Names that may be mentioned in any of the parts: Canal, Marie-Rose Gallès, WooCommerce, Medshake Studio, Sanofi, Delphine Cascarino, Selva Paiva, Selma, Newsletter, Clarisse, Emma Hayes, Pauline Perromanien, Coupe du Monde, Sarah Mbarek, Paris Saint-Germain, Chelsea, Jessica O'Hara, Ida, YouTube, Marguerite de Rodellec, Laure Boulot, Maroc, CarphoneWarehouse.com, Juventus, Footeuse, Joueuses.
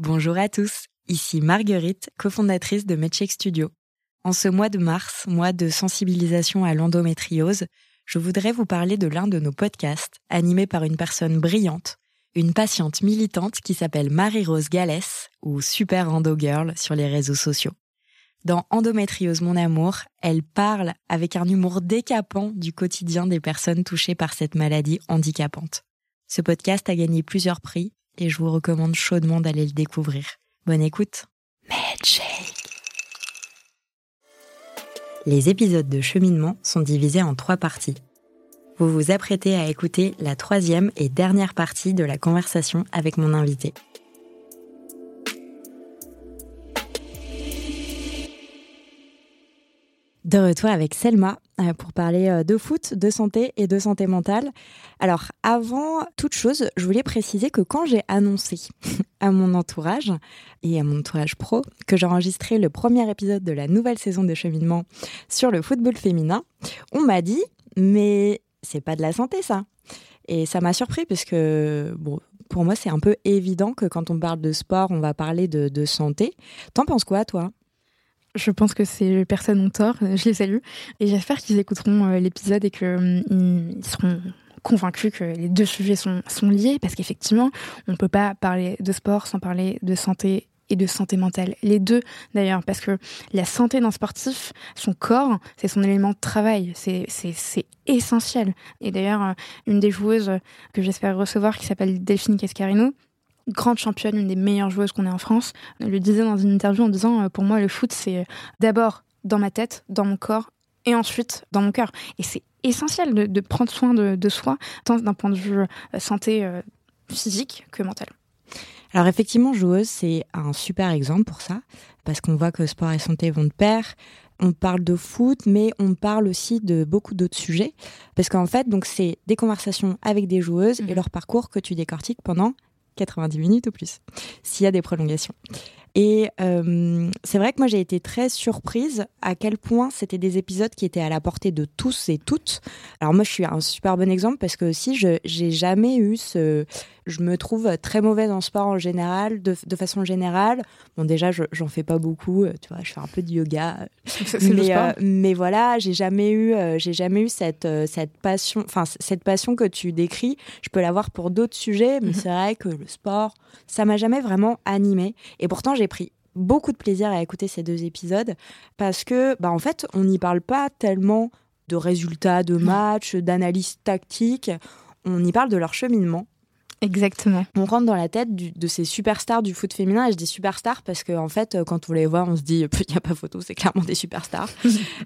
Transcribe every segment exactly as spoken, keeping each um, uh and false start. Bonjour à tous, ici Marguerite, cofondatrice de Medshake Studio. En ce mois de mars, mois de sensibilisation à l'endométriose, je voudrais vous parler de l'un de nos podcasts, animé par une personne brillante, une patiente militante qui s'appelle Marie-Rose Gallès, ou Super Endo Girl sur les réseaux sociaux. Dans Endométriose, mon amour, elle parle avec un humour décapant du quotidien des personnes touchées par cette maladie handicapante. Ce podcast a gagné plusieurs prix, et je vous recommande chaudement d'aller le découvrir. Bonne écoute. Medshake. Les épisodes de cheminement sont divisés en trois parties. Vous vous apprêtez à écouter la troisième et dernière partie de la conversation avec mon invité. De retour avec Selma pour parler de foot, de santé et de santé mentale. Alors, avant toute chose, je voulais préciser que quand j'ai annoncé à mon entourage et à mon entourage pro que j'enregistrais le premier épisode de la nouvelle saison de cheminement sur le football féminin, on m'a dit « mais c'est pas de la santé ça ». Et ça m'a surpris parce que, bon, pour moi, c'est un peu évident que quand on parle de sport, on va parler de, de santé. T'en penses quoi, toi ? Je pense que ces personnes ont tort, je les salue. Et j'espère qu'ils écouteront l'épisode et qu'ils seront convaincus que les deux sujets sont, sont liés. Parce qu'effectivement, on ne peut pas parler de sport sans parler de santé et de santé mentale. Les deux, d'ailleurs, parce que la santé d'un sportif, son corps, c'est son élément de travail. C'est, c'est, c'est essentiel. Et d'ailleurs, une des joueuses que j'espère recevoir, qui s'appelle Delphine Cascarino, grande championne, une des meilleures joueuses qu'on ait en France, le disait dans une interview en disant euh, « Pour moi, le foot, c'est d'abord dans ma tête, dans mon corps et ensuite dans mon cœur. » Et c'est essentiel de, de prendre soin de, de soi, tant d'un point de vue santé euh, physique que mentale. Alors effectivement, Joueuses, c'est un super exemple pour ça, parce qu'on voit que sport et santé vont de pair. On parle de foot, mais on parle aussi de beaucoup d'autres sujets, parce qu'en fait, donc, c'est des conversations avec des joueuses mmh. et leur parcours que tu décortiques pendant quatre-vingt-dix minutes ou plus, s'il y a des prolongations. Et euh, c'est vrai que moi, j'ai été très surprise à quel point c'était des épisodes qui étaient à la portée de tous et toutes. Alors moi, je suis un super bon exemple parce que aussi, je j'ai jamais eu ce... Je me trouve très mauvaise en sport en général, de, de façon générale. Bon, déjà, je, j'en fais pas beaucoup. Tu vois, je fais un peu de yoga. C'est, c'est mais, euh, mais voilà, j'ai jamais eu, euh, j'ai jamais eu cette, euh, cette passion... Enfin, cette passion que tu décris, je peux l'avoir pour d'autres sujets. Mais mm-hmm. c'est vrai que le sport, ça m'a jamais vraiment animée. Et pourtant, j'ai pris beaucoup de plaisir à écouter ces deux épisodes parce que, bah, en fait, on n'y parle pas tellement de résultats de matchs, d'analyse tactique. On y parle de leur cheminement. Exactement. On rentre dans la tête du, de ces superstars du foot féminin. Et je dis superstars parce qu'en en fait, quand on les voit, on se dit il n'y a pas photo, c'est clairement des superstars.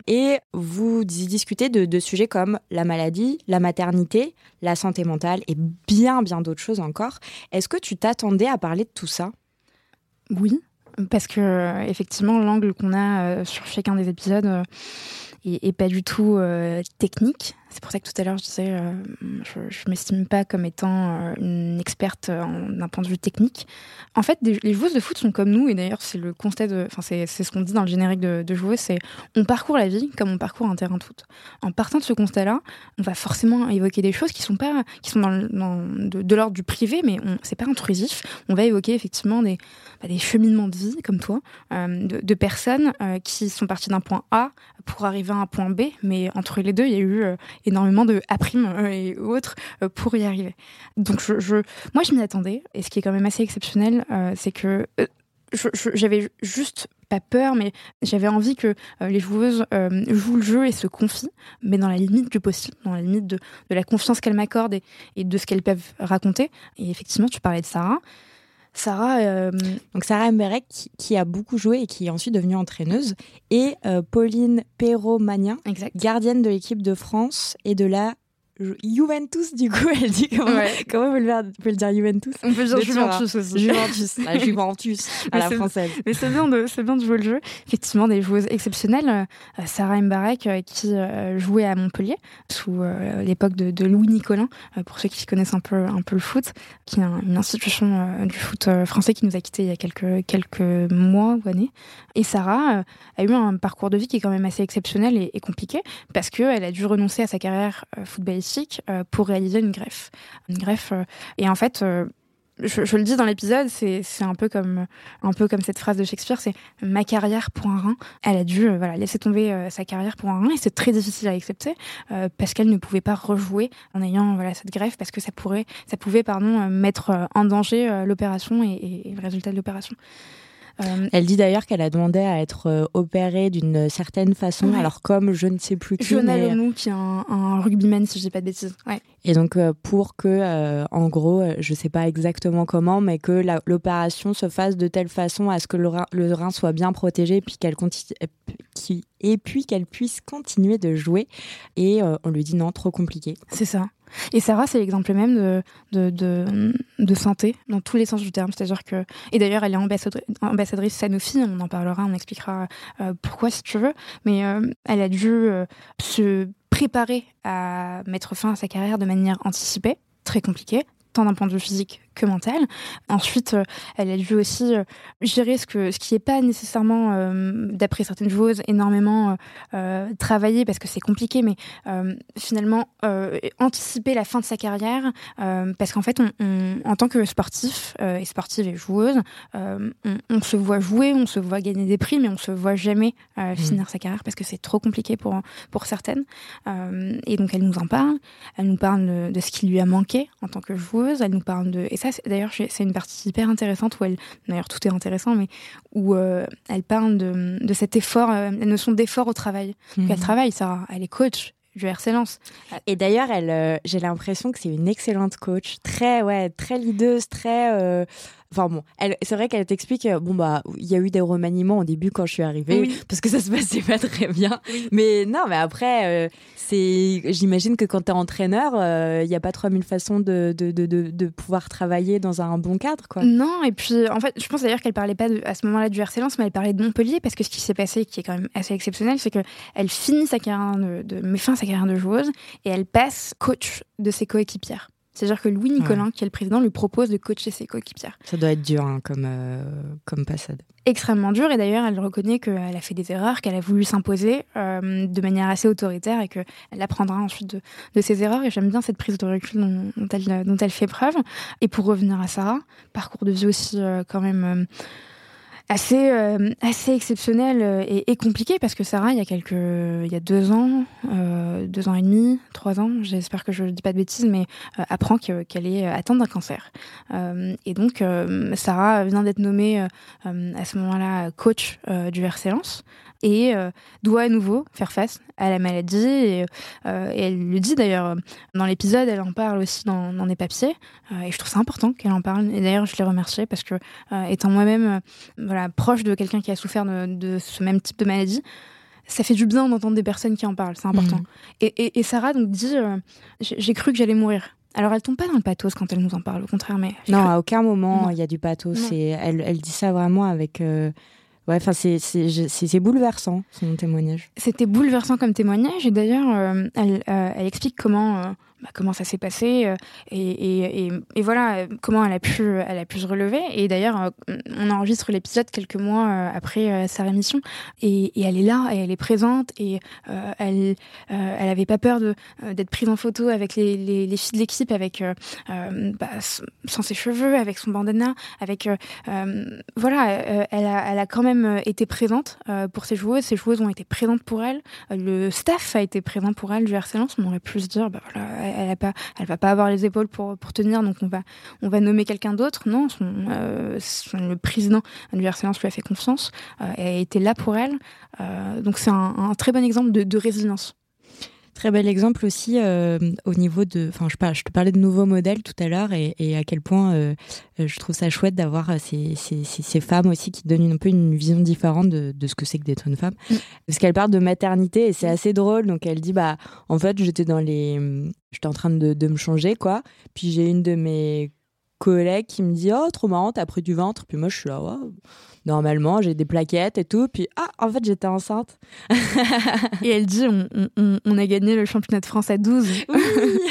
Et vous discutez de, de sujets comme la maladie, la maternité, la santé mentale et bien, bien d'autres choses encore. Est-ce que tu t'attendais à parler de tout ça ? Oui, parce que effectivement, l'angle qu'on a euh, sur chacun des épisodes euh, est, est pas du tout euh, technique. C'est pour ça que tout à l'heure, je disais, euh, je, je m'estime pas comme étant euh, une experte euh, d'un point de vue technique. En fait, des, les joueuses de foot sont comme nous, et d'ailleurs, c'est le constat de, enfin, c'est, c'est ce qu'on dit dans le générique de, de Joueuses, c'est on parcourt la vie comme on parcourt un terrain de foot. En partant de ce constat-là, on va forcément évoquer des choses qui sont pas, qui sont dans, le, dans de, de l'ordre du privé, mais on, c'est pas intrusif. On va évoquer effectivement des, bah, des cheminements de vie comme toi, euh, de, de personnes euh, qui sont parties d'un point A pour arriver à un point B, mais entre les deux, il y a eu euh, énormément de A' et autres pour y arriver. Donc je, je, moi je m'y attendais, et ce qui est quand même assez exceptionnel, euh, c'est que euh, je, je, j'avais juste pas peur, mais j'avais envie que euh, les joueuses euh, jouent le jeu et se confient, mais dans la limite du possible, dans la limite de, de la confiance qu'elles m'accordent et, et de ce qu'elles peuvent raconter. Et effectivement, tu parlais de Sarah. Sarah, euh... donc Sarah Mbarek qui, qui a beaucoup joué et qui est ensuite devenue entraîneuse, et euh, Pauline Perromanien, exact. Gardienne de l'équipe de France et de la Ju- Juventus, du coup, elle dit comment, ouais. comment on, peut le, on peut le dire Juventus. On peut dire mais Juventus aussi. Juventus, la Juventus à la française. Mais c'est bien, de, c'est bien de jouer le jeu. Effectivement, des joueuses exceptionnelles. Euh, Sarah Mbarek euh, qui euh, jouait à Montpellier sous euh, l'époque de, de Louis Nicolin, euh, pour ceux qui connaissent un peu, un peu le foot, qui est un, une institution euh, du foot euh, français qui nous a quittés il y a quelques, quelques mois ou années. Et Sarah euh, a eu un parcours de vie qui est quand même assez exceptionnel et, et compliqué parce qu'elle a dû renoncer à sa carrière euh, footballistique pour réaliser une greffe. Une greffe. Et en fait, je, je le dis dans l'épisode, c'est, c'est un peu comme, un peu comme cette phrase de Shakespeare, c'est « ma carrière pour un rein ». Elle a dû euh, voilà, laisser tomber euh, sa carrière pour un rein, et c'est très difficile à accepter, euh, parce qu'elle ne pouvait pas rejouer en ayant voilà, cette greffe, parce que ça, pourrait, ça pouvait pardon, mettre euh, en danger euh, l'opération et, et, et le résultat de l'opération. Euh, elle dit d'ailleurs qu'elle a demandé à être opérée d'une certaine façon, ouais. alors comme je ne sais plus qui. Jonathan O'Noug, mais... qui est un, un rugbyman, si je ne dis pas de bêtises. Ouais. Et donc euh, pour que, euh, en gros, je ne sais pas exactement comment, mais que la, l'opération se fasse de telle façon à ce que le rein, le rein soit bien protégé et puis qu'elle, conti- qui, et puis qu'elle puisse continuer de jouer. Et euh, on lui dit non, trop compliqué. C'est ça. Et Sarah, c'est l'exemple même de, de, de, de santé, dans tous les sens du terme. C'est-à-dire que... Et d'ailleurs, elle est ambassadrice, ambassadrice Sanofi, on en parlera, on expliquera euh, pourquoi si tu veux, mais euh, elle a dû euh, se préparer à mettre fin à sa carrière de manière anticipée, très compliquée, tant d'un point de vue physique que mental. Ensuite, euh, elle a dû aussi euh, gérer ce, que, ce qui n'est pas nécessairement, euh, d'après certaines joueuses, énormément euh, euh, travaillé, parce que c'est compliqué, mais euh, finalement, euh, anticiper la fin de sa carrière, euh, parce qu'en fait, on, on, en tant que sportif, euh, et sportive et joueuse, euh, on, on se voit jouer, on se voit gagner des prix, mais on ne se voit jamais euh, finir mmh. sa carrière, parce que c'est trop compliqué pour, pour certaines. Euh, et donc, elle nous en parle, elle nous parle de, de ce qui lui a manqué en tant que joueuse, elle nous parle de... Ça, c'est, d'ailleurs, c'est une partie hyper intéressante où elle, d'ailleurs, tout est intéressant, mais où euh, elle parle de, de cet effort, euh, la notion d'effort au travail. Mmh. Elle travaille, Sarah, elle est coach du R C Lens. Et d'ailleurs, elle, euh, j'ai l'impression que c'est une excellente coach, très, ouais, très leaduse, très. Euh... Enfin bon, elle, c'est vrai qu'elle t'explique, bon bah, il y a eu des remaniements au début quand je suis arrivée, oui. parce que ça se passait pas très bien. Oui. Mais non, mais après, euh, c'est, j'imagine que quand t'es entraîneur, il euh, y a pas trois mille façons de, de, de, de, de pouvoir travailler dans un bon cadre, quoi. Non, et puis en fait, je pense d'ailleurs qu'elle parlait pas de, à ce moment-là du R C Lens, mais elle parlait de Montpellier, parce que ce qui s'est passé, qui est quand même assez exceptionnel, c'est qu'elle finit sa carrière de, de, met fin à sa carrière de joueuse, et elle passe coach de ses coéquipières. C'est-à-dire que Louis Nicolin, ouais. qui est le président, lui propose de coacher ses coéquipières. Ça doit être dur hein, comme, euh, comme passade. Extrêmement dur. Et d'ailleurs, elle reconnaît qu'elle a fait des erreurs, qu'elle a voulu s'imposer euh, de manière assez autoritaire et qu'elle apprendra ensuite de, de ses erreurs. Et j'aime bien cette prise de recul dont, dont, elle, dont elle fait preuve. Et pour revenir à Sarah, parcours de vie aussi euh, quand même... Euh, Assez, euh, assez exceptionnel et, et compliqué, parce que Sarah, il y a, quelques, il y a deux ans, euh, deux ans et demi, trois ans, j'espère que je ne dis pas de bêtises, mais euh, apprend que, qu'elle est atteinte d'un cancer. Euh, et donc, euh, Sarah vient d'être nommée euh, à ce moment-là coach euh, du R C Lens. Et euh, doit à nouveau faire face à la maladie. Et, euh, et elle le dit d'ailleurs dans l'épisode, elle en parle aussi dans, dans des papiers. Euh, et je trouve ça important qu'elle en parle. Et d'ailleurs, je l'ai remerciée parce que, euh, étant moi-même euh, voilà, proche de quelqu'un qui a souffert de, de ce même type de maladie, ça fait du bien d'entendre des personnes qui en parlent. C'est important. Mmh. Et, et, et Sarah donc, dit euh, « J'ai cru que j'allais mourir ». Alors, elle tombe pas dans le pathos quand elle nous en parle, au contraire. Mais non, cru... à aucun moment, il y a du pathos. Et elle, elle dit ça vraiment avec... Euh... Ouais, enfin, c'est, c'est, c'est, c'est bouleversant, son témoignage. C'était bouleversant comme témoignage, et d'ailleurs, euh, elle, euh, elle explique comment, euh, bah, comment ça s'est passé, euh, et, et, et, et voilà, comment elle a pu, elle a pu se relever. Et d'ailleurs, euh, on enregistre l'épisode quelques mois euh, après euh, sa rémission, et, et elle est là, et elle est présente, et euh, elle euh, elle avait pas peur de, euh, d'être prise en photo avec les, les, les filles de l'équipe, avec, euh, euh, bah, sans ses cheveux, avec son bandana, avec... Euh, euh, voilà, euh, elle, a, elle a quand même était présente euh, pour ces joueuses, ces joueuses ont été présentes pour elle, euh, le staff a été présent pour elle du R C Lens. On aurait pu se dire, bah voilà, elle a pas, elle va pas avoir les épaules pour pour tenir, donc on va on va nommer quelqu'un d'autre. Non, son, euh, son, le président du R C Lens lui a fait confiance, euh, et a été là pour elle. Euh, donc c'est un, un très bon exemple de, de résilience. Très bel exemple aussi euh, au niveau de... Enfin, je, je te parlais de nouveaux modèles tout à l'heure et, et à quel point euh, je trouve ça chouette d'avoir ces, ces, ces, ces femmes aussi qui donnent un peu une vision différente de, de ce que c'est que d'être une femme. Mmh. Parce qu'elle parle de maternité et c'est assez drôle. Donc, elle dit, bah, en fait, j'étais dans les... J'étais en train de, de me changer, quoi. Puis j'ai une de mes collègues qui me dit, oh, trop marrant, t'as pris du ventre. Puis moi, je suis là, waouh. Normalement, j'ai des plaquettes et tout. Puis, ah, en fait, j'étais enceinte. Et elle dit, on, on, on a gagné le championnat de France à douze, oui.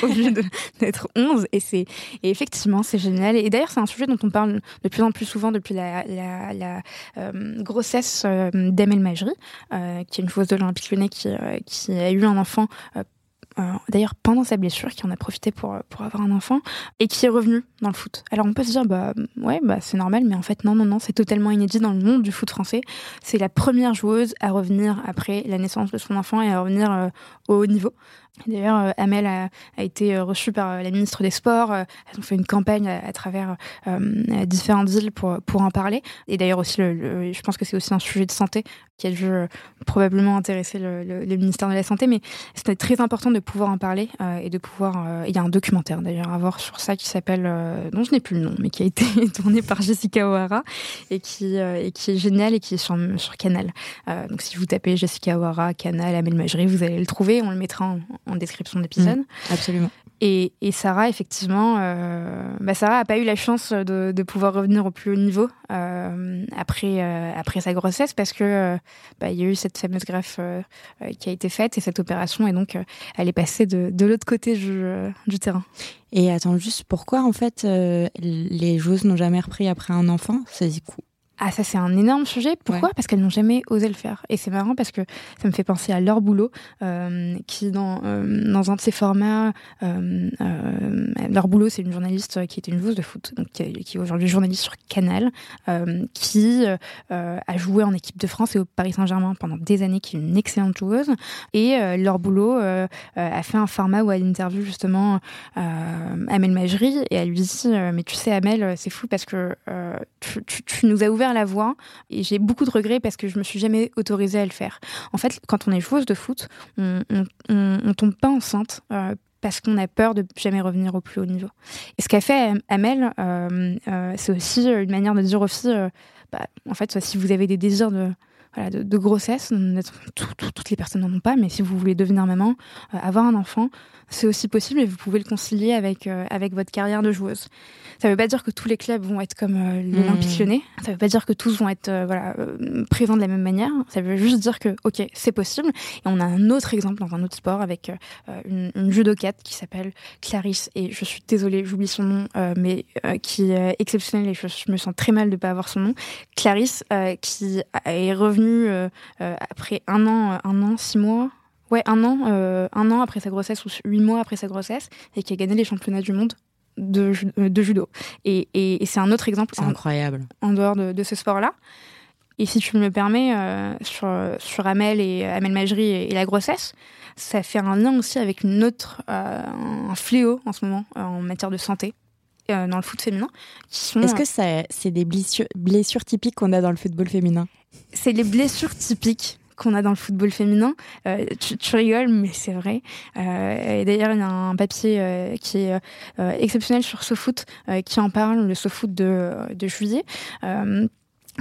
au lieu de, d'être onze. Et, c'est, et effectivement, c'est génial. Et d'ailleurs, c'est un sujet dont on parle de plus en plus souvent depuis la, la, la euh, grossesse euh, d'Amel Majri, euh, qui est une joueuse de l'Olympique Lyonnais qui, euh, qui a eu un enfant euh, euh, d'ailleurs pendant sa blessure, qui en a profité pour, pour avoir un enfant, et qui est revenu dans le foot. Alors on peut se dire, bah ouais, bah, c'est normal, mais en fait non, non, non, c'est totalement inédit dans le monde du foot français. C'est la première joueuse à revenir après la naissance de son enfant et à revenir euh, au haut niveau. D'ailleurs, Amel a, a été reçue par la ministre des Sports. Elles ont fait une campagne à, à travers euh, différentes villes pour, pour en parler. Et d'ailleurs, aussi, le, le, je pense que c'est aussi un sujet de santé qui a dû euh, probablement intéresser le, le, le ministère de la Santé. Mais c'était très important de pouvoir en parler euh, et de pouvoir... Euh, il y a un documentaire, d'ailleurs, à voir sur ça qui s'appelle... Euh, dont je n'ai plus le nom, mais qui a été tourné par Jessica O'Hara et qui, euh, et qui est génial et qui est sur, sur Canal. Euh, donc, si vous tapez Jessica O'Hara, Canal, Amel Majri, vous allez le trouver. On le mettra en... en description d'épisode. Mmh, absolument. Et, et Sarah, effectivement, euh, bah Sarah n'a pas eu la chance de, de pouvoir revenir au plus haut niveau euh, après, euh, après sa grossesse, parce qu'il euh, bah, y a eu cette fameuse greffe euh, qui a été faite, et cette opération, et donc euh, elle est passée de, de l'autre côté du, euh, du terrain. Et attends, juste pourquoi, en fait, euh, les joueuses n'ont jamais repris après un enfant, ça dit coup. Ah, ça, c'est un énorme sujet. Pourquoi ? Ouais. Parce qu'elles n'ont jamais osé le faire. Et c'est marrant parce que ça me fait penser à Laure Boulot, euh, qui, dans, euh, dans un de ses formats... Euh, euh, Laure Boulot, c'est une journaliste qui était une joueuse de foot, donc qui, qui est aujourd'hui journaliste sur Canal, euh, qui euh, a joué en équipe de France et au Paris Saint-Germain pendant des années, qui est une excellente joueuse. Et euh, Laure Boulot euh, a fait un format où elle interviewe justement euh, Amel Majri, et elle lui dit euh, « Mais tu sais, Amel, c'est fou parce que euh, tu, tu, tu nous as ouvert la voix et j'ai beaucoup de regrets parce que je me suis jamais autorisée à le faire. » En fait, quand on est joueuse de foot, on, on, on, on tombe pas enceinte euh, parce qu'on a peur de jamais revenir au plus haut niveau. Et ce qu'a fait Amel, euh, euh, c'est aussi une manière de dire aux filles, euh, bah, en fait, si vous avez des désirs de Voilà, de, de grossesse, tout, tout, toutes les personnes n'en ont pas, mais si vous voulez devenir maman, euh, avoir un enfant, c'est aussi possible et vous pouvez le concilier avec, euh, avec votre carrière de joueuse. Ça ne veut pas dire que tous les clubs vont être comme euh, l'Olympique Lyonnais, mmh. ça ne veut pas dire que tous vont être euh, voilà, euh, présents de la même manière, ça veut juste dire que, ok, c'est possible. Et on a un autre exemple dans un autre sport avec euh, une, une judokate qui s'appelle Clarisse, et je suis désolée, j'oublie son nom, euh, mais euh, qui est exceptionnelle et je, je me sens très mal de ne pas avoir son nom. Clarisse, euh, qui est revenue Euh, euh, après un an, euh, un an, six mois, ouais, un an, euh, un an après sa grossesse ou huit mois après sa grossesse, et qui a gagné les championnats du monde de, euh, de judo. Et, et, et c'est un autre exemple. C'est en, incroyable. En dehors de, de ce sport-là. Et si tu me le permets, euh, sur, sur Amel et Amel Majri et, et la grossesse, ça fait un lien aussi avec une autre, euh, un fléau en ce moment euh, en matière de santé. Euh, dans le foot féminin. Qui sont, Est-ce que ça, c'est des blessures, blessures typiques qu'on a dans le football féminin ? C'est les blessures typiques qu'on a dans le football féminin. Euh, tu, tu rigoles, mais c'est vrai. Euh, et d'ailleurs, il y a un papier euh, qui est euh, exceptionnel sur SoFoot, euh, qui en parle, le SoFoot de, de juillet, euh,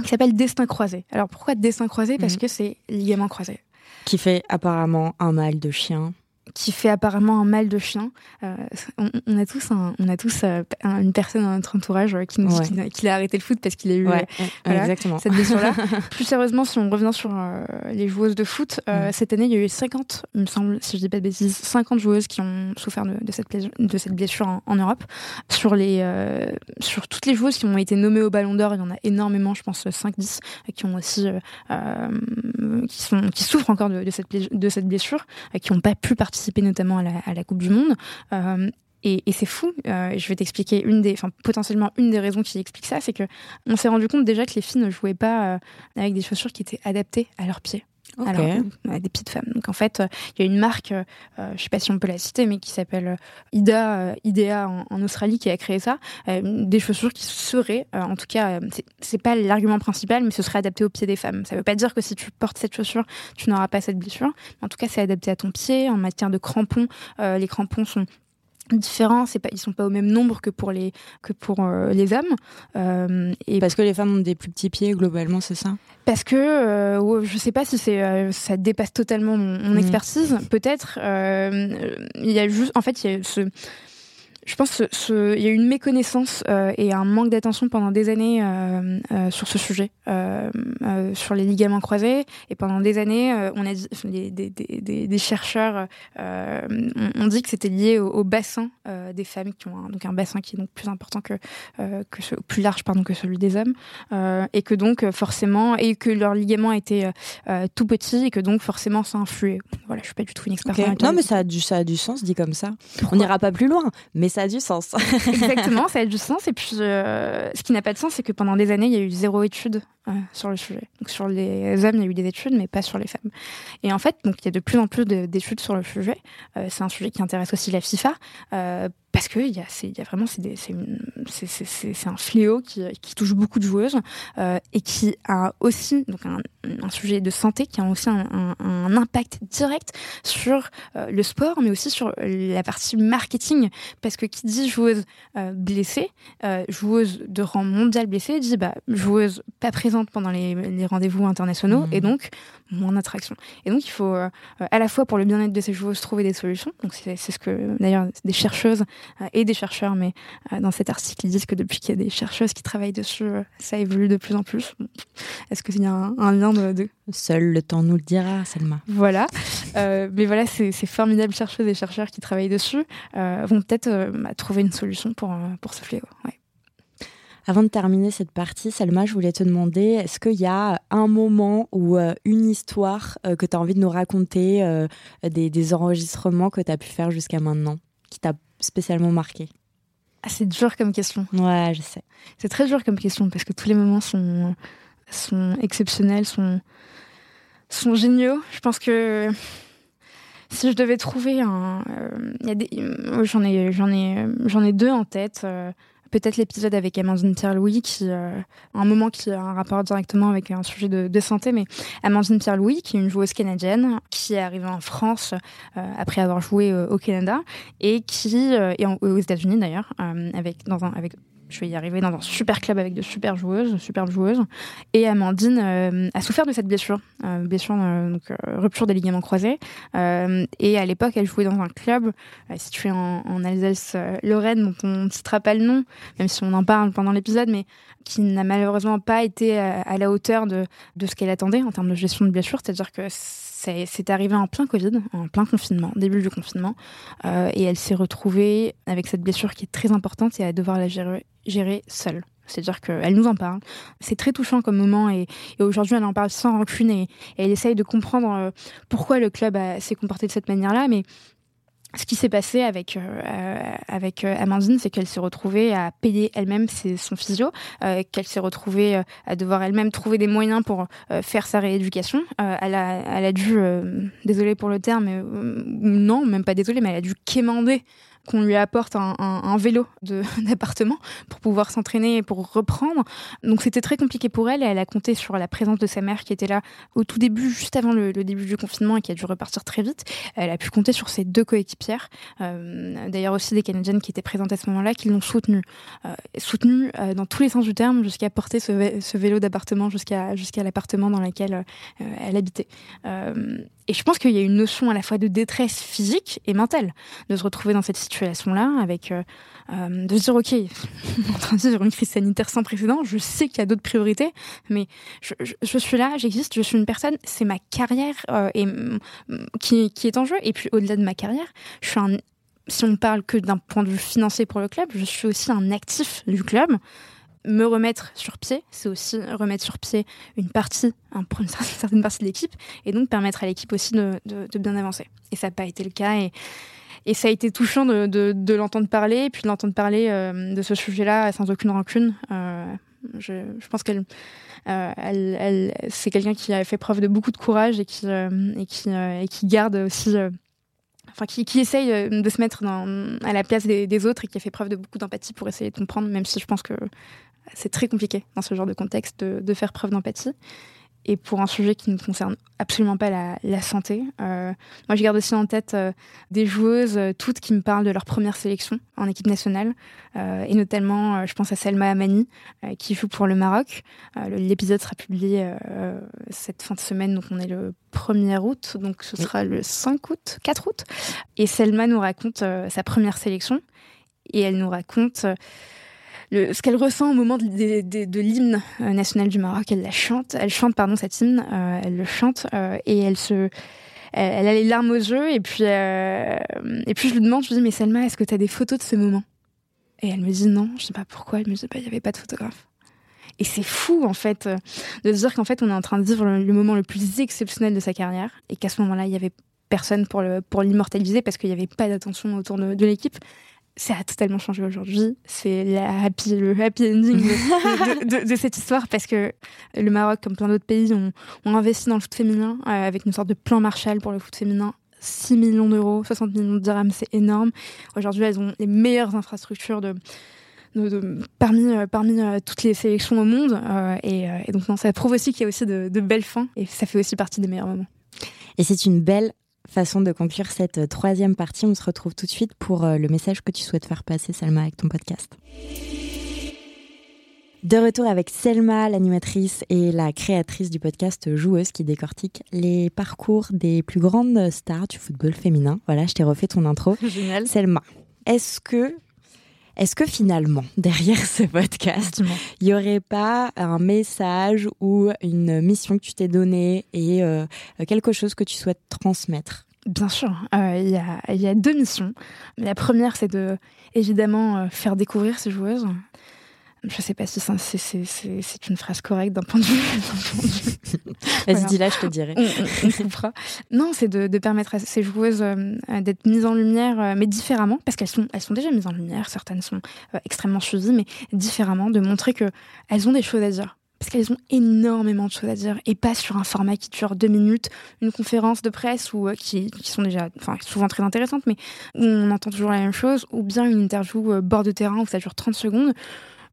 qui s'appelle Destin croisé. Alors pourquoi Destin croisé ? Parce mmh. que c'est ligament croisé. Qui fait apparemment un mal de chien. qui fait apparemment un mal de chien. Euh, on, on a tous, un, on a tous euh, une personne dans notre entourage euh, qui nous dit ouais. qu'il a arrêté le foot parce qu'il a eu ouais, euh, voilà, exactement. cette blessure-là. Plus sérieusement, si on revient sur euh, les joueuses de foot, euh, ouais. cette année, il y a eu cinquante, il me semble, si je dis pas de bêtises, cinquante joueuses qui ont souffert de, de, cette, blessure, de cette blessure en, en Europe. Sur, les, euh, sur toutes les joueuses qui ont été nommées au Ballon d'Or, il y en a énormément, je pense cinq dix, qui, ont aussi, euh, euh, qui, sont, qui souffrent encore de, de, cette, de cette blessure, euh, qui n'ont pas pu participer notamment à la, à la Coupe du Monde. Euh, et, et c'est fou. Euh, je vais t'expliquer une des, enfin, potentiellement une des raisons qui explique ça, c'est qu'on s'est rendu compte déjà que les filles ne jouaient pas euh, avec des chaussures qui étaient adaptées à leurs pieds. Okay. Alors, on a des petites femmes. Donc en fait, il euh, y a une marque, euh, je ne sais pas si on peut la citer, mais qui s'appelle euh, Ida, euh, Idea en, en Australie, qui a créé ça. Euh, des chaussures qui seraient, euh, en tout cas, euh, c'est, c'est pas l'argument principal, mais ce serait adapté aux pieds des femmes. Ça ne veut pas dire que si tu portes cette chaussure, tu n'auras pas cette blessure. En tout cas, c'est adapté à ton pied. En matière de crampons, euh, les crampons sont différents, c'est pas, ils sont pas au même nombre que pour les que pour euh, les hommes. Euh, et parce que les femmes ont des plus petits pieds globalement, c'est ça ? Parce que euh, je sais pas si c'est euh, ça dépasse totalement mon, mon expertise. Mmh. Peut-être. Euh, il y a juste, en fait, il y a ce Je pense qu'il y a eu une méconnaissance euh, et un manque d'attention pendant des années euh, euh, sur ce sujet, euh, euh, sur les ligaments croisés. Et pendant des années, euh, on a dit, les, des, des, des, des chercheurs euh, ont on dit que c'était lié au, au bassin euh, des femmes, qui ont un, donc un bassin qui est donc plus important que, euh, que ce, plus large pardon, que celui des hommes, euh, et que donc forcément et que leur ligament était euh, tout petit et que donc forcément ça influait. Voilà, je suis pas du tout une experte. Okay. En non, mais ça a du ça a du sens dit comme ça. Pourquoi on n'ira pas plus loin, mais ça a du sens. Exactement, ça a du sens. Et puis, euh, ce qui n'a pas de sens, c'est que pendant des années, il y a eu zéro étude euh, sur le sujet. Donc, sur les hommes, il y a eu des études, mais pas sur les femmes. Et en fait, donc, il y a de plus en plus de, d'études sur le sujet. Euh, c'est un sujet qui intéresse aussi la FIFA. Euh, Parce que il y a, c'est, il y a vraiment, c'est, des, c'est, c'est, c'est, c'est un fléau qui, qui touche beaucoup de joueuses euh, et qui a aussi donc un, un sujet de santé qui a aussi un, un, un impact direct sur euh, le sport, mais aussi sur la partie marketing. Parce que qui dit joueuse euh, blessée, euh, joueuse de rang mondial blessée, dit bah joueuse pas présente pendant les, les rendez-vous internationaux mmh. et donc moins d'attraction. Et donc il faut euh, à la fois pour le bien-être de ces joueuses trouver des solutions. Donc c'est, c'est ce que d'ailleurs des chercheuses et des chercheurs, mais dans cet article, ils disent que depuis qu'il y a des chercheuses qui travaillent dessus, ça évolue de plus en plus. Est-ce qu'il y a un, un lien de, de... Seul le temps nous le dira, Selma. Voilà. Euh, mais voilà, ces formidables chercheuses et chercheurs qui travaillent dessus euh, vont peut-être euh, bah, trouver une solution pour, euh, pour ce fléau. Ouais. Avant de terminer cette partie, Selma, je voulais te demander, est-ce qu'il y a un moment ou euh, une histoire euh, que tu as envie de nous raconter, euh, des, des enregistrements que tu as pu faire jusqu'à maintenant, qui t'a spécialement marqué? Ah, c'est dur comme question. Ouais, je sais. C'est très dur comme question parce que tous les moments sont, sont exceptionnels, sont, sont géniaux. Je pense que si je devais trouver un... Euh, y a des, euh, j'en, ai, j'en, ai, j'en ai deux en tête. Euh, peut-être l'épisode avec Amandine Pierre-Louis, qui, euh, un moment qui a un rapport directement avec un sujet de, de santé, mais Amandine Pierre-Louis, qui est une joueuse canadienne, qui est arrivée en France euh, après avoir joué euh, au Canada, et qui, euh, et en, aux États-Unis d'ailleurs, euh, avec, dans un, avec, je vais y arriver, dans un super club avec de super joueuses, superbes joueuses, et Amandine euh, a souffert de cette blessure, euh, blessure euh, donc, euh, rupture des ligaments croisés, euh, et à l'époque, elle jouait dans un club euh, situé en, en Alsace-Lorraine, donc on ne citera pas le nom, même si on en parle pendant l'épisode, mais qui n'a malheureusement pas été à, à la hauteur de, de ce qu'elle attendait en termes de gestion de blessure, c'est-à-dire que c'est, c'est arrivé en plein Covid, en plein confinement, début du confinement, euh, et elle s'est retrouvée avec cette blessure qui est très importante et à devoir la gérer gérer seule. C'est-à-dire qu'elle nous en parle. C'est très touchant comme moment et, et aujourd'hui, elle en parle sans rancune et, et elle essaye de comprendre pourquoi le club a, s'est comporté de cette manière-là. Mais ce qui s'est passé avec, euh, avec Amandine, c'est qu'elle s'est retrouvée à payer elle-même ses, son physio, euh, qu'elle s'est retrouvée à devoir elle-même trouver des moyens pour euh, faire sa rééducation. Euh, elle, a, elle a dû, euh, désolée pour le terme, euh, non, même pas désolée, mais elle a dû quémander qu'on lui apporte un, un, un vélo de, d'appartement pour pouvoir s'entraîner et pour reprendre. Donc c'était très compliqué pour elle et elle a compté sur la présence de sa mère qui était là au tout début, juste avant le, le début du confinement et qui a dû repartir très vite. Elle a pu compter sur ses deux coéquipières, euh, d'ailleurs aussi des Canadiennes qui étaient présentes à ce moment-là, qui l'ont soutenue. Euh, soutenue euh, dans tous les sens du terme, jusqu'à porter ce, vé- ce vélo d'appartement jusqu'à, jusqu'à l'appartement dans lequel euh, elle habitait. Euh, et je pense qu'il y a une notion à la fois de détresse physique et mentale de se retrouver dans cette situation. Situation-là, avec euh, euh, de se dire ok, on est en train de vivre une crise sanitaire sans précédent, je sais qu'il y a d'autres priorités, mais je, je, je suis là, j'existe, je suis une personne, c'est ma carrière euh, et, qui, qui est en jeu, et puis au-delà de ma carrière, je suis un, si on parle que d'un point de vue financier pour le club, je suis aussi un actif du club. Me remettre sur pied, c'est aussi remettre sur pied une partie, hein, pour une certaine partie de l'équipe, et donc permettre à l'équipe aussi de, de, de bien avancer. Et ça n'a pas été le cas, et Et ça a été touchant de, de, de l'entendre parler, et puis de l'entendre parler euh, de ce sujet-là sans aucune rancune. Euh, je, je pense qu'elle, euh, elle, elle, c'est quelqu'un qui a fait preuve de beaucoup de courage et qui, euh, et qui, euh, et qui garde aussi, euh, enfin qui, qui essaye de se mettre dans, à la place des, des autres et qui a fait preuve de beaucoup d'empathie pour essayer de comprendre, même si je pense que c'est très compliqué dans ce genre de contexte de, de faire preuve d'empathie. Et pour un sujet qui ne concerne absolument pas la, la santé. Euh, moi, je garde aussi en tête euh, des joueuses, euh, toutes, qui me parlent de leur première sélection en équipe nationale. Euh, et notamment, euh, je pense à Selma Amani, euh, qui joue pour le Maroc. Euh, le, l'épisode sera publié euh, cette fin de semaine, donc on est le premier août, donc ce sera oui. le cinq août, quatre août. Et Selma nous raconte euh, sa première sélection. et elle nous raconte le, ce qu'elle ressent au moment de, de, de, de l'hymne national du Maroc. Elle la chante, elle chante pardon cet hymne, euh, elle le chante euh, et elle se... Elle a les larmes aux yeux, et puis, euh, et puis je lui demande, je lui dis, mais Selma, est-ce que tu as des photos de ce moment ? Et elle me dit non, je ne sais pas pourquoi, elle me dit, bah, il n'y avait pas de photographe. Et c'est fou, en fait, de se dire qu'en fait, on est en train de vivre le, le moment le plus exceptionnel de sa carrière, et qu'à ce moment-là, il n'y avait personne pour, le, pour l'immortaliser, parce qu'il n'y avait pas d'attention autour de, de l'équipe. Ça a totalement changé aujourd'hui. C'est la happy, le happy ending de, de, de, de cette histoire, parce que le Maroc, comme plein d'autres pays, ont, ont investi dans le foot féminin euh, avec une sorte de plan Marshall pour le foot féminin. six millions d'euros, soixante millions de dirhams, c'est énorme. Aujourd'hui, elles ont les meilleures infrastructures de, de, de, parmi, euh, parmi euh, toutes les sélections au monde. Euh, et, euh, et donc, non, ça prouve aussi qu'il y a aussi de, de belles fins, et ça fait aussi partie des meilleurs moments. Et c'est une belle façon de conclure cette troisième partie. On se retrouve tout de suite pour le message que tu souhaites faire passer, Selma, avec ton podcast. De retour avec Selma, l'animatrice et la créatrice du podcast Joueuses, qui décortique les parcours des plus grandes stars du football féminin. Voilà, je t'ai refait ton intro. Génial. Selma, est-ce que, est-ce que finalement, derrière ce podcast, il n'y aurait pas un message ou une mission que tu t'es donnée et euh, quelque chose que tu souhaites transmettre ? Bien sûr, euh, il y a, il y a deux missions. La première, c'est de, évidemment, euh, faire découvrir ces joueuses. Je ne sais pas si ça, c'est, c'est, c'est, c'est une phrase correcte d'un point de vue. Vas-y, voilà. Dis-la, je te dirai. On, on, on comprend. Non, c'est de, de permettre à ces joueuses euh, d'être mises en lumière, euh, mais différemment, parce qu'elles sont, elles sont déjà mises en lumière, certaines sont euh, extrêmement suivies, mais différemment, de montrer qu'elles ont des choses à dire. Parce qu'elles ont énormément de choses à dire, et pas sur un format qui dure deux minutes, une conférence de presse ou euh, qui, qui sont déjà, enfin, souvent très intéressantes, mais où on entend toujours la même chose, ou bien une interview euh, bord de terrain où ça dure trente secondes.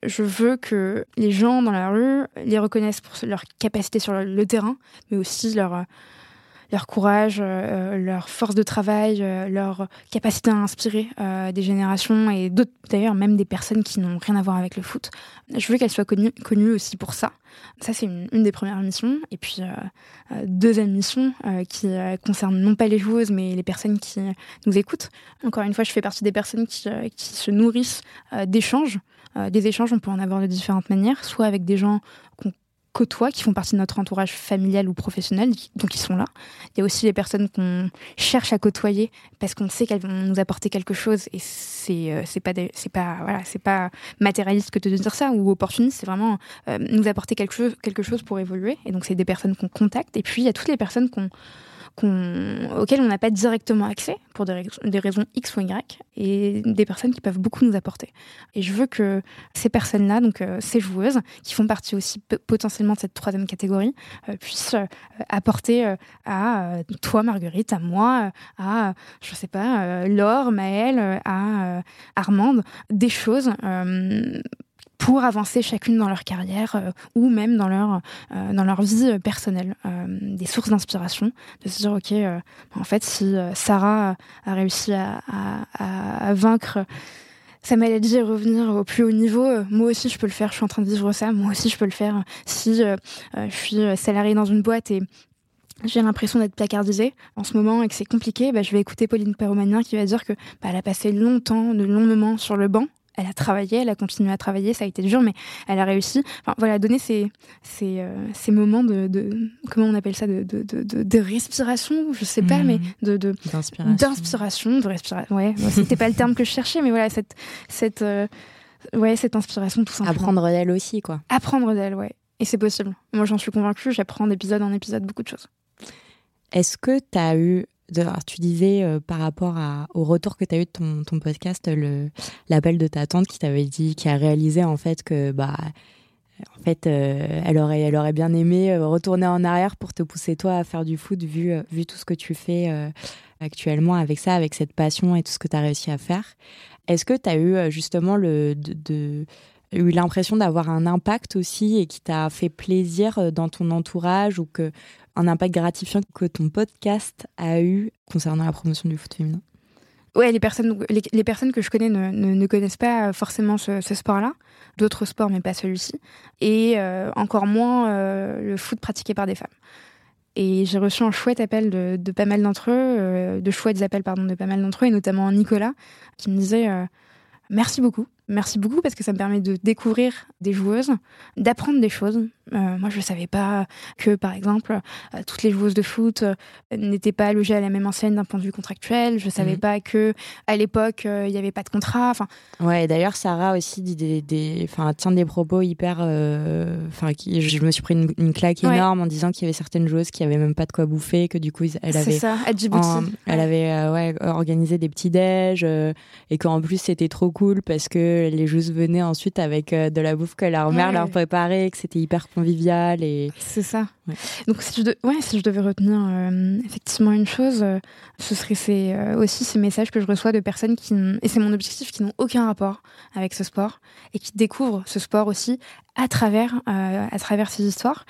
Je veux que les gens dans la rue les reconnaissent pour leur capacité sur le, le terrain, mais aussi leur, leur courage, euh, leur force de travail, euh, leur capacité à inspirer euh, des générations et d'autres, d'ailleurs même des personnes qui n'ont rien à voir avec le foot. Je veux qu'elles soient connues, connues aussi pour ça. Ça, c'est une, une des premières missions. Et puis, euh, deuxième mission euh, qui euh, concerne non pas les joueuses, mais les personnes qui nous écoutent. Encore une fois, je fais partie des personnes qui, euh, qui se nourrissent euh, d'échanges. Euh, des échanges, on peut en avoir de différentes manières, soit avec des gens qu'on côtoie, qui font partie de notre entourage familial ou professionnel, donc ils sont là. Il y a aussi les personnes qu'on cherche à côtoyer parce qu'on sait qu'elles vont nous apporter quelque chose, et c'est, c'est, pas, des, c'est, pas, voilà, c'est pas matérialiste que de dire ça, ou opportuniste, c'est vraiment euh, nous apporter quelque chose, quelque chose pour évoluer, et donc c'est des personnes qu'on contacte. Et puis il y a toutes les personnes qu'on Qu'on, auxquelles on n'a pas directement accès pour des, des raisons X ou Y, et des personnes qui peuvent beaucoup nous apporter. Et je veux que ces personnes-là, donc euh, ces joueuses, qui font partie aussi p- potentiellement de cette troisième catégorie, euh, puissent euh, apporter euh, à euh, toi, Marguerite, à moi, euh, à, je ne sais pas, euh, Laure, Maëlle, euh, à euh, Armande, des choses... Euh, pour avancer chacune dans leur carrière euh, ou même dans leur, euh, dans leur vie euh, personnelle. Euh, des sources d'inspiration, de se dire, ok, euh, en fait, si euh, Sarah a réussi à, à, à vaincre sa maladie et revenir au plus haut niveau, euh, moi aussi je peux le faire, je suis en train de vivre ça, moi aussi je peux le faire. Si euh, euh, je suis salariée dans une boîte et j'ai l'impression d'être placardisée en ce moment et que c'est compliqué, bah, je vais écouter Pauline Perromanien qui va dire que bah, elle a passé longtemps, de longs moments sur le banc. Elle a travaillé, elle a continué à travailler, ça a été dur, mais elle a réussi. Enfin, voilà, donner ces, ces, euh, ces moments de, de... Comment on appelle ça de, de, de, de respiration, je sais pas, mmh. mais... De, de, d'inspiration. D'inspiration, de respiration. Ouais, c'était pas le terme que je cherchais, mais voilà, cette, cette, euh, ouais, cette inspiration, tout simplement. Apprendre d'elle aussi, quoi. Apprendre d'elle, ouais. Et c'est possible. Moi, j'en suis convaincue, j'apprends d'épisode en épisode beaucoup de choses. Est-ce que t'as eu... De, alors, tu disais euh, par rapport à, au retour que tu as eu de ton, ton podcast, le, l'appel de ta tante qui t'avait dit, qui a réalisé en fait que bah, en fait, euh, elle aurait, elle aurait bien aimé retourner en arrière pour te pousser toi à faire du foot vu, vu tout ce que tu fais euh, actuellement avec ça, avec cette passion et tout ce que tu as réussi à faire. Est-ce que tu as eu justement le, de, de, eu l'impression d'avoir un impact aussi et qui t'a fait plaisir dans ton entourage ou que un impact gratifiant que ton podcast a eu concernant la promotion du foot féminin? Ouais, les personnes, les, les personnes que je connais ne, ne, ne connaissent pas forcément ce, ce sport-là, d'autres sports mais pas celui-ci, et euh, encore moins euh, le foot pratiqué par des femmes. Et j'ai reçu un chouette appel de, de pas mal d'entre eux, euh, de chouettes appels pardon, de pas mal d'entre eux, et notamment Nicolas, qui me disait euh, Merci beaucoup. Merci beaucoup parce que ça me permet de découvrir des joueuses, d'apprendre des choses. Euh, moi, je ne savais pas que, par exemple, euh, toutes les joueuses de foot euh, n'étaient pas logées à la même enseigne d'un point de vue contractuel. Je ne savais mmh. pas qu'à l'époque, il euh, n'y avait pas de contrat. Fin... Ouais, d'ailleurs, Sarah aussi dit des, des, tient des propos hyper... Enfin, euh, je me suis pris une, une claque énorme ouais. en disant qu'il y avait certaines joueuses qui n'avaient même pas de quoi bouffer, que du coup, elle avait, ça, en, elle avait euh, ouais, organisé des petits déj euh, et qu'en plus, c'était trop cool parce que les joueuses venaient ensuite avec de la bouffe que leur mère ouais. leur préparait, que c'était hyper convivial. Et... C'est ça. Ouais. Donc, si je, de... ouais, si je devais retenir euh, effectivement une chose, euh, ce serait ces, euh, aussi ces messages que je reçois de personnes qui, n... et c'est mon objectif, qui n'ont aucun rapport avec ce sport et qui découvrent ce sport aussi à travers, euh, à travers ces histoires.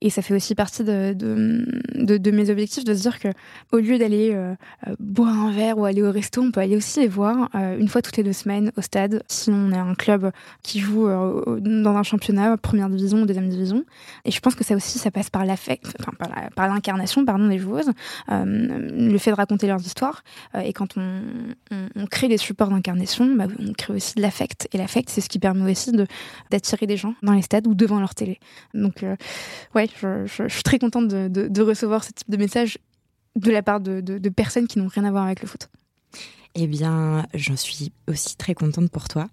Et ça fait aussi partie de, de, de, de mes objectifs de se dire qu'au lieu d'aller euh, boire un verre ou aller au resto, on peut aller aussi les voir euh, une fois toutes les deux semaines au stade. Si on a un club qui joue euh, dans un championnat, première division ou deuxième division. Et je pense que ça aussi, ça passe par l'affect, enfin, par, la, par l'incarnation pardon, des joueuses, euh, le fait de raconter leurs histoires. Euh, et quand on, on, on crée des supports d'incarnation, bah, on crée aussi de l'affect. Et l'affect, c'est ce qui permet aussi de, d'attirer des gens dans les stades ou devant leur télé. Donc, euh, ouais. Je, je, je suis très contente de, de, de recevoir ce type de message de la part de, de, de personnes qui n'ont rien à voir avec le foot. Eh bien, j'en suis aussi très contente pour toi.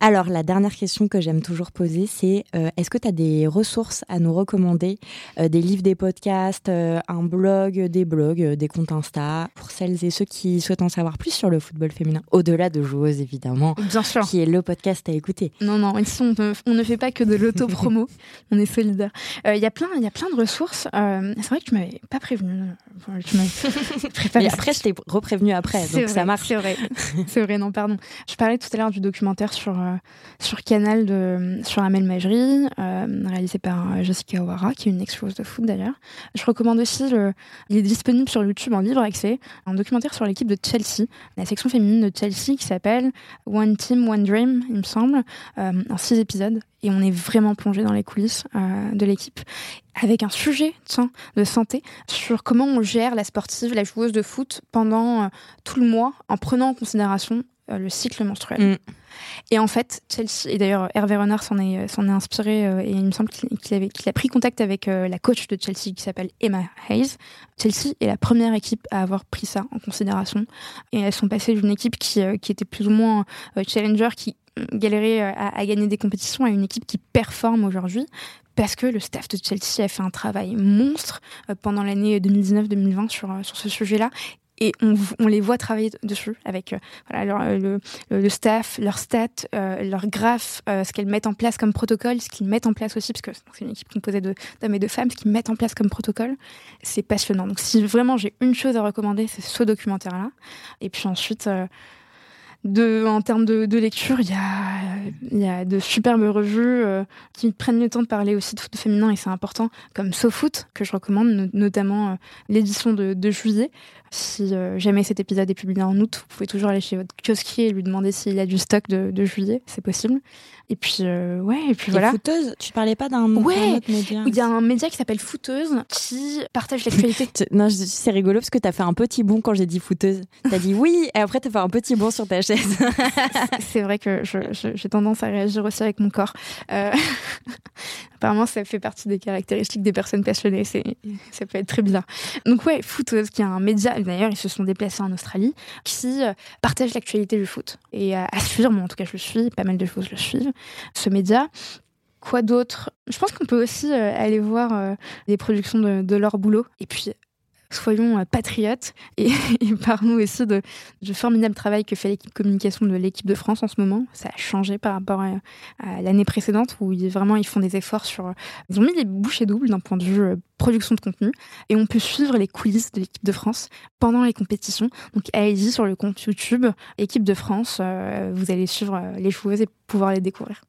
Alors, la dernière question que j'aime toujours poser, c'est euh, est-ce que tu as des ressources à nous recommander, euh, des livres, des podcasts, euh, un blog, des blogs, euh, des comptes Insta, pour celles et ceux qui souhaitent en savoir plus sur le football féminin, au-delà de Joueuses, évidemment, bien sûr. Qui est le podcast à écouter. Non, non, ici, on, on ne fait pas que de l'auto-promo, on est solidaires. Il euh, y, y a plein de ressources. Euh, c'est vrai que tu ne m'avais pas prévenue. Enfin, tu m'avais préparé. Mais après, je t'ai reprévenue après, c'est donc vrai, ça marche. C'est vrai, c'est vrai, non, pardon. Je parlais tout à l'heure du documentaire sur... Euh, sur Canal, de, sur Amel Majri, euh, réalisé par Jessica O'Hara, qui est une ex-joueuse de foot d'ailleurs. Je recommande aussi, le, il est disponible sur YouTube en libre accès, un documentaire sur l'équipe de Chelsea, la section féminine de Chelsea qui s'appelle One Team, One Dream, il me semble, euh, en six épisodes. Et on est vraiment plongé dans les coulisses euh, de l'équipe, avec un sujet tiens, de santé sur comment on gère la sportive, la joueuse de foot pendant euh, tout le mois, en prenant en considération euh, le cycle menstruel. Mm. Et en fait, Chelsea, et d'ailleurs Hervé Renard s'en est, s'en est inspiré, euh, et il me semble qu'il, qu'il, avait, qu'il a pris contact avec euh, la coach de Chelsea qui s'appelle Emma Hayes. Chelsea est la première équipe à avoir pris ça en considération. Et elles sont passées d'une équipe qui, euh, qui était plus ou moins euh, challenger, qui galérait euh, à, à gagner des compétitions, à une équipe qui performe aujourd'hui. Parce que le staff de Chelsea a fait un travail monstre euh, pendant l'année deux mille dix-neuf deux mille vingt sur, euh, sur ce sujet-là. Et on, on les voit travailler dessus avec euh, voilà, leur, le, le staff, leurs stats, euh, leurs graphes, euh, ce qu'elles mettent en place comme protocole, ce qu'ils mettent en place aussi, parce que c'est une équipe composée de, d'hommes et de femmes, ce qu'ils mettent en place comme protocole, c'est passionnant. Donc si vraiment j'ai une chose à recommander, c'est ce documentaire-là. Et puis ensuite... Euh, De, en termes de, de lecture, il y a, y a de superbes revues euh, qui prennent le temps de parler aussi de foot féminin, et c'est important, comme SoFoot, que je recommande, no- notamment euh, l'édition de, de juillet. Si euh, jamais cet épisode est publié en août, vous pouvez toujours aller chez votre kiosquier et lui demander s'il a du stock de, de juillet, c'est possible. Et puis, euh, ouais, et puis et voilà. Footeuse, tu parlais pas d'un ouais, autre média? Il y a un média qui s'appelle Footeuse qui partage l'actualité. Non, c'est rigolo parce que t'as fait un petit bond quand j'ai dit Footeuse. T'as dit oui, et après t'as fait un petit bond sur ta chaîne. C'est vrai que je, je, j'ai tendance à réagir aussi avec mon corps. Euh, apparemment, ça fait partie des caractéristiques des personnes passionnées. C'est, ça peut être très bizarre. Donc ouais, Footeuse, qui est un média, d'ailleurs, ils se sont déplacés en Australie, qui partage l'actualité du foot. Et à, à suivre, moi en tout cas je le suis, pas mal de choses le suivent, ce média. Quoi d'autre ? Je pense qu'on peut aussi aller voir des productions de, de Laure Boulot. Et puis... soyons patriotes et, et parlons aussi de, du formidable travail que fait l'équipe communication de l'équipe de France en ce moment. Ça a changé par rapport à, à l'année précédente où ils, vraiment ils font des efforts sur... Ils ont mis des bouchées doubles d'un point de vue euh, production de contenu et on peut suivre les coulisses de l'équipe de France pendant les compétitions. Donc allez-y sur le compte YouTube Équipe de France, euh, vous allez suivre euh, les joueuses et pouvoir les découvrir.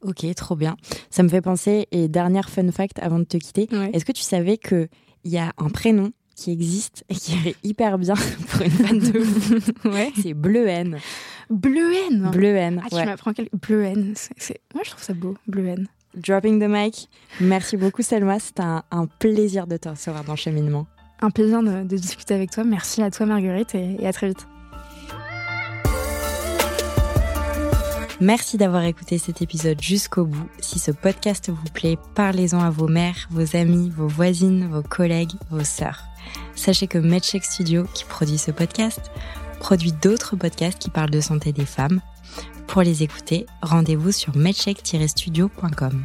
Ok, trop bien. Ça me fait penser, et dernière fun fact avant de te quitter, ouais. Est-ce que tu savais qu'il y a un prénom qui existe et qui irait hyper bien pour une fan de foot. Ouais. C'est Bleu N. Bleu N Bleu N, ah, tu ouais. m'apprends quel... Bleu N, c'est, c'est... Moi, je trouve ça beau, Bleu N. Dropping the mic. Merci beaucoup, Selma. C'était un, un plaisir de te recevoir dans Cheminement. Un plaisir de, de discuter avec toi. Merci à toi, Marguerite, et, et à très vite. Merci d'avoir écouté cet épisode jusqu'au bout. Si ce podcast vous plaît, parlez-en à vos mères, vos amis, vos voisines, vos collègues, vos sœurs. Sachez que Medshake Studio, qui produit ce podcast, produit d'autres podcasts qui parlent de santé des femmes. Pour les écouter, rendez-vous sur medshake tiret studio point com.